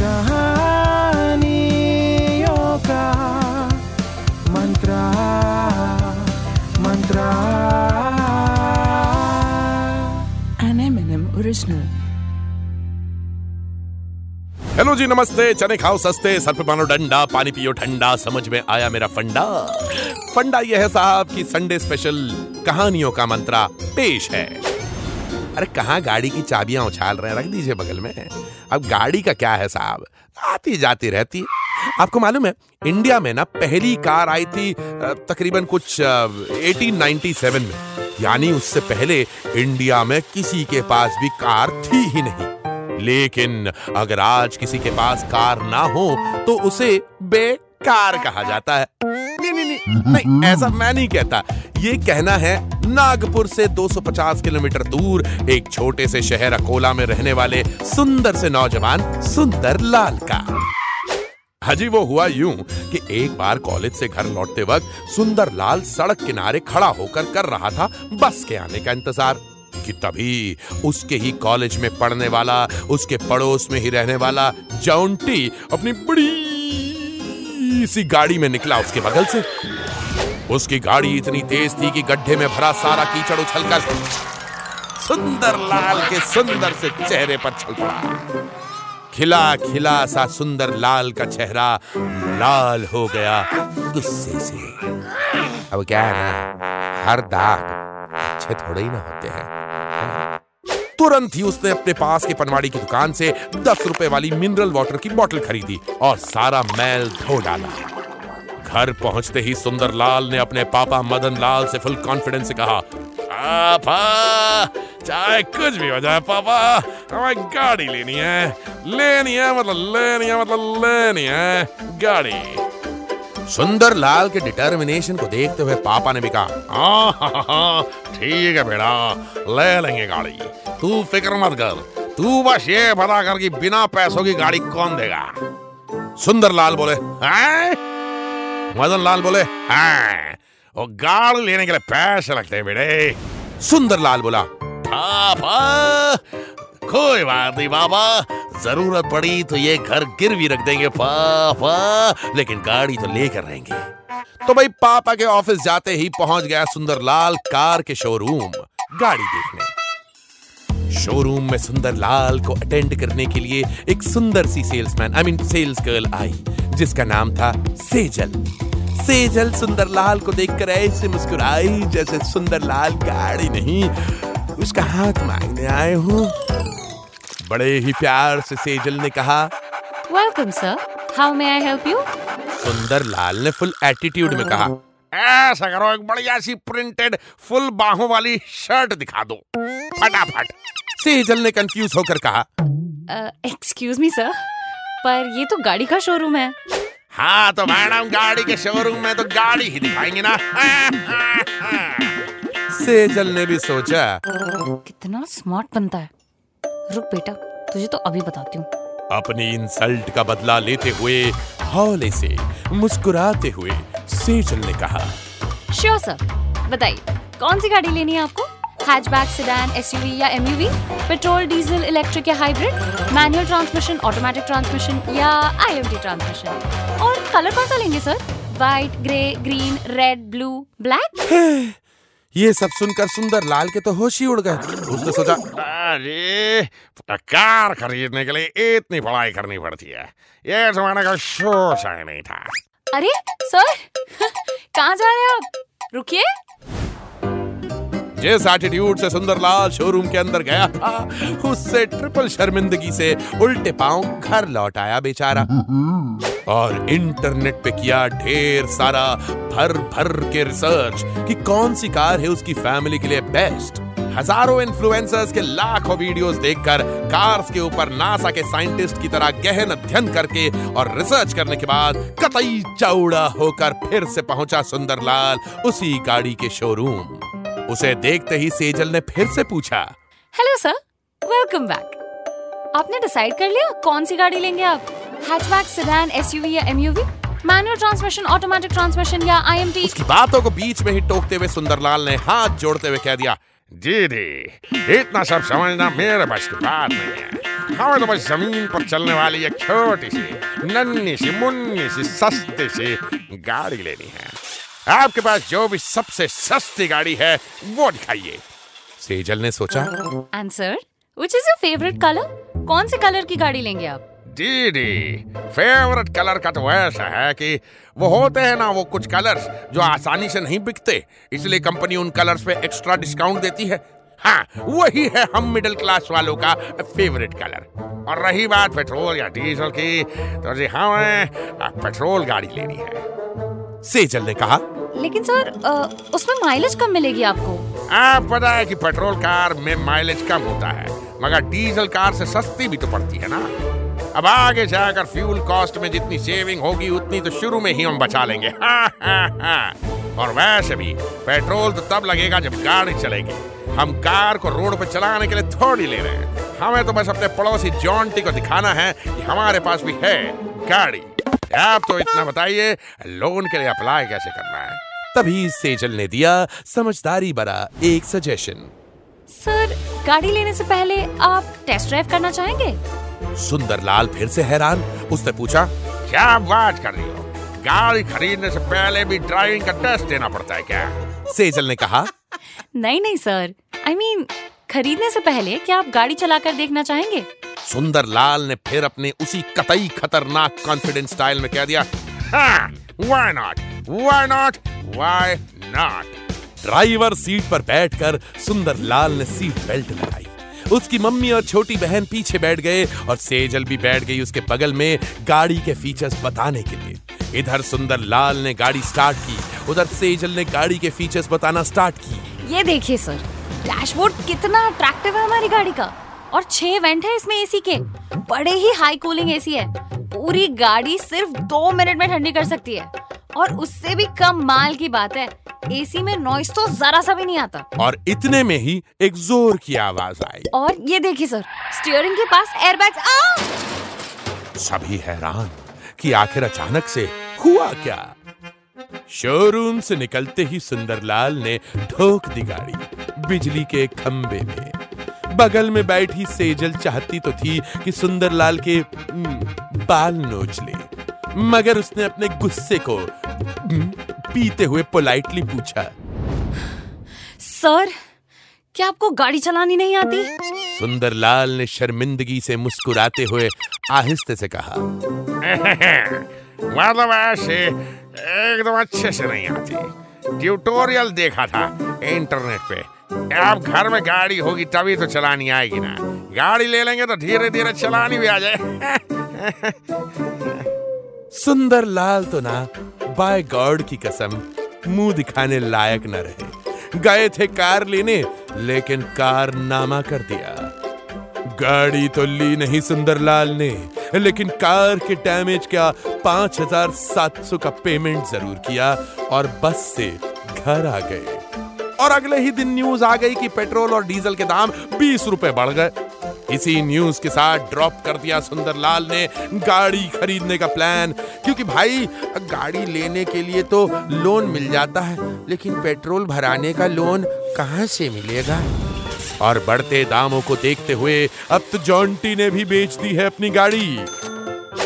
कहानियों का मंत्रा मंत्रा। M&M Original। Hello जी, नमस्ते। चने खाओ सस्ते, सर पे मानो डंडा, पानी पियो ठंडा। समझ में आया मेरा फंडा? फंडा ये है साहब कि संडे स्पेशल कहानियों का मंत्रा पेश है। अरे कहाँ गाड़ी की चाबियां उछाल रहे हैं, रख दीजिए बगल में। अब गाड़ी का क्या है साहब, आती जाती रहती। आपको मालूम है इंडिया में ना पहली कार आई थी तकरीबन कुछ 1897 में, यानी उससे पहले इंडिया में किसी के पास भी कार थी ही नहीं। लेकिन अगर आज किसी के पास कार ना हो तो उसे बेकार कहा जाता है। नहीं नहीं नहीं नहीं, ऐसा मैं नहीं कहता। ये कहना है नागपुर से 250 किलोमीटर दूर एक छोटे से शहर अकोला में रहने वाले सुंदर से नौजवान सुंदर लाल का। हाजी वो हुआ यूं कि एक बार कॉलेज से घर लौटते वक्त सुंदर लाल सड़क किनारे खड़ा होकर कर रहा था बस के आने का इंतजार कि तभी उसके ही कॉलेज में पढ़ने वाला, उसके पड़ोस में ही रहने वाला जॉन्टी अपनी बड़ी सी गाड़ी में निकला उसके बगल से। उसकी गाड़ी इतनी तेज थी कि गड्ढे में भरा सारा कीचड़ उछलकर सुंदर लाल के सुंदर से चेहरे पर छल पड़ा। खिला खिला सा सुंदर लाल का चेहरा लाल हो गया गुस्से से। अब क्या है ना, हर दाग अच्छे थोड़े ही ना होते हैं। तुरंत ही उसने अपने पास के पनवाड़ी की दुकान से 10 रुपए वाली मिनरल वाटर की बोतल खरीदी और सारा मैल धो डाला। घर पहुंचते ही सुंदर लाल ने अपने पापा मदन लाल से फुल कॉन्फिडेंस से कहा, पापा चाहे कुछ भी हो जाए पापा, हमें गाड़ी लेनी है। लेनी है मतलब लेनी है, मतलब लेनी है गाड़ी। सुंदर लाल के डिटर्मिनेशन को देखते हुए पापा ने भी कहा, ठीक है बेटा ले लेंगे गाड़ी, तू फिक्र मत कर, तू बस ये पता कर कि बिना पैसों की गाड़ी कौन देगा। सुंदर लाल बोले, हैं? मदन लाल बोले, हैं? और गाड़ी लेने के लिए पैसे लगते हैं बेटे। सुंदर लाल बोला, पापा कोई बात नहीं बाबा, जरूरत पड़ी तो ये घर गिरवी रख देंगे पापा, लेकिन गाड़ी तो लेकर रहेंगे। तो भाई पापा के ऑफिस जाते ही पहुंच गया सुंदर लाल कार के शोरूम गाड़ी देखने। शोरूम में सुंदर लाल को अटेंड करने के लिए एक सुंदर सी सेल्स गर्ल आई जिसका नाम था सेजल। सेजल सुंदर लाल को देखकर ऐसे मुस्कुराई जैसे सुंदर लाल गाड़ी नहीं उसका हाथ मांगने आए हो। बड़े ही प्यार से सेजल ने कहा, welcome sir, how may I help you. Sundar Lal ने फुल एटीट्यूड में कहा, ऐसा करो एक बढ़िया सी प्रिंटेड फुल बाहों वाली शर्ट दिखा दो फटाफट। सेजल ने कंफ्यूज होकर कहा, एक्सक्यूज मी सर, पर ये तो गाड़ी का शोरूम है। हाँ तो मैडम, गाड़ी के शोरूम में तो गाड़ी ही दिखाएंगे ना। सेजल ने भी सोचा कितना स्मार्ट बनता है, रुक बेटा तुझे तो अभी बताती हूँ। अपनी इंसल्ट का बदला लेते हुए हौले से मुस्कुराते हुए सेजल ने कहा, श्योर सर, बताइए कौन सी गाड़ी लेनी है आपको, हैचबैक, सेडान, एसयूवी या एमयूवी, पेट्रोल, डीजल, इलेक्ट्रिक या hybrid, manual transmission, automatic transmission या आईएमडी ट्रांसमिशन, और कलर कौन सा लेंगे sir, white, grey, green, red, blue, black. ये सब सुनकर सुंदर लाल के तो होश ही उड़ गए। उसने सोचा, अरे कार खरीदने के लिए इतनी पढ़ाई करनी पड़ती है, ये जमाने का सोच ही नहीं था। अरे सर कहाँ जा रहे हो आप, रुकिए। जिस एटीट्यूड से सुंदर लाल शोरूम के अंदर गया था उससे ट्रिपल शर्मिंदगी से उल्टे पांव घर लौट आया बेचारा और इंटरनेट पे किया ढेर सारा भर भर के रिसर्च कि कौन सी कार है उसकी फैमिली के लिए बेस्ट। हजारों इन्फ्लुएंसर्स के लाखों वीडियोस देखकर, कार्स के ऊपर नासा के साइंटिस्ट की तरह गहन अध्ययन करके और रिसर्च करने के बाद कतई चौड़ा होकर फिर से पहुंचा सुंदर लाल उसी गाड़ी के शोरूम। उसे देखते ही सेजल ने फिर से पूछा, हेलो सर, वेलकम बैक, आपने डिसाइड कर लिया कौन सी गाड़ी लेंगे आप? हैचबैक, सेडान, एसयूवी या MUV? Manual transmission, automatic transmission या आईएमटी? उसकी बातों को बीच में ही टोकते हुए सुंदरलाल ने हाथ जोड़ते हुए कह दिया, जी इतना सब समझना मेरे बस की बात नहीं है। हाँ, तो बस जमीन पर चलने वाली एक छोटी सी नन्ही सी मुन्नी सी सस्ती सी गाड़ी लेनी है। आपके पास जो भी सबसे सस्ती गाड़ी है वो दिखाइए। सेजल ने सोचा, answer which is your favourite colour? कौन से कलर की गाड़ी लेंगे आप? जी फेवरेट कलर का तो ऐसा है कि वो होते हैं ना वो कुछ कलर्स जो आसानी से नहीं बिकते, इसलिए कंपनी उन कलर्स पे एक्स्ट्रा डिस्काउंट देती है। हाँ, वही है हम मिडिल क्लास वालों का फेवरेट कलर। और रही बात पेट्रोल या डीजल की, तो जी हमें पेट्रोल गाड़ी लेनी है, सेजल ने कहा। लेकिन सर उसमें माइलेज कम मिलेगी आपको। आप पता है कि पेट्रोल कार में माइलेज कम होता है, मगर डीजल कार से सस्ती भी तो पड़ती है ना। अब आगे जाकर फ्यूल कॉस्ट में जितनी सेविंग होगी उतनी तो शुरू में ही हम बचा लेंगे। और वैसे भी पेट्रोल तो तब लगेगा जब गाड़ी चलेगी। हम कार को रोड पर चलाने के लिए थोड़ी ले रहे हैं, हमें तो बस अपने पड़ोसी जॉन्टी को दिखाना है कि हमारे पास भी है गाड़ी। आप तो इतना बताइए, लोन के लिए अप्लाई कैसे करना है? तभी सेजल ने दिया समझदारी भरा एक सजेशन। सर, गाड़ी लेने से पहले आप टेस्ट ड्राइव करना चाहेंगे? सुंदरलाल फिर से हैरान, उसने पूछा, क्या बात कर रही हो? गाड़ी खरीदने से पहले भी ड्राइविंग का टेस्ट देना पड़ता है क्या? सेजल ने कहा, नहीं सर, खरीदने से पहले क्या आप गाड़ी चलाकर देखना चाहेंगे? सुंदरलाल ने फिर अपने उसी कतई खतरनाक कॉन्फिडेंस स्टाइल में कह दिया, हाँ, why not? ड्राइवर सीट पर बैठकर सुंदरलाल ने सीट बेल्ट लगाई। उसकी मम्मी और छोटी बहन पीछे बैठ गए और सेजल भी बैठ गई उसके बगल में गाड़ी के फीचर्स बताने के लिए। इधर सुंदरलाल ने गाड़ी स्टार्ट की, उधर सेजल ने गाड़ी के फीचर्स बताना स्टार्ट की। ये देखिए सर, डैशबोर्ड कितना अट्रैक्टिव है हमारी गाड़ी का, और 6 वेंट है इसमें एसी के। बड़े ही हाई कूलिंग एसी है, पूरी गाड़ी सिर्फ 2 मिनट में ठंडी कर सकती है। और उससे भी कम माल की बात है, एसी में नॉइस तो जरा सा भी नहीं आता। और इतने में ही एक जोर की आवाज आई, और ये देखिए सर, स्टीयरिंग के पास एयरबैग्स। सभी हैरान कि आखिर अचानक से हुआ क्या। शोरूम से निकलते ही सुंदरलाल ने ठोक दी गाड़ी बिजली के खंबे में। बगल में बैठी सेजल चाहती तो थी कि सुंदरलाल के बाल नोच ले, मगर उसने अपने गुस्से को पीते हुए पोलाइटली पूछा, सर क्या आपको गाड़ी चलानी नहीं आती? सुंदरलाल ने शर्मिंदगी से मुस्कुराते हुए आहिस्ते से कहा, मतलब ऐसे एकदम अच्छे से नहीं आती, ट्यूटोरियल देखा था इंटरनेट पे। अब घर में गाड़ी होगी तभी तो चलानी आएगी ना, गाड़ी ले लेंगे तो धीरे धीरे चलानी भी आ जाए। सुंदरलाल तो ना, बाय गॉड की कसम, मुंह दिखाने लायक न रहे। गए थे कार लेने, लेकिन कार नामा कर दिया। गाड़ी तो ली नहीं सुंदरलाल ने, लेकिन कार के डैमेज का 5700 का पेमेंट जरूर किया और बस से घर आ गए। और अगले ही दिन न्यूज आ गई कि पेट्रोल और डीजल के दाम 20 रुपए बढ़ गए। इसी न्यूज के साथ ड्रॉप कर दिया सुंदरलाल ने गाड़ी खरीदने का प्लान, क्योंकि भाई गाड़ी लेने के लिए तो लोन मिल जाता है, लेकिन पेट्रोल भराने का लोन कहां से मिलेगा। और बढ़ते दामों को देखते हुए अब तो जॉन्टी ने भी बेच दी है अपनी गाड़ी,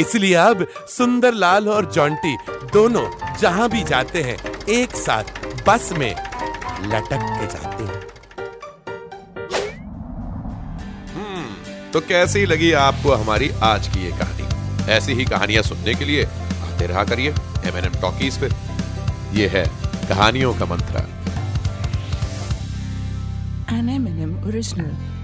इसलिए अब सुंदरलाल और जॉन्टी दोनों जहां भी जाते हैं एक साथ बस में लटक के जाते हैं। तो कैसी लगी आपको हमारी आज की ये कहानी? ऐसी ही कहानियां सुनने के लिए आते रहा करिए M&M टॉकीज पे। ये है कहानियों का मंत्रा, एन M&M ओरिजिनल।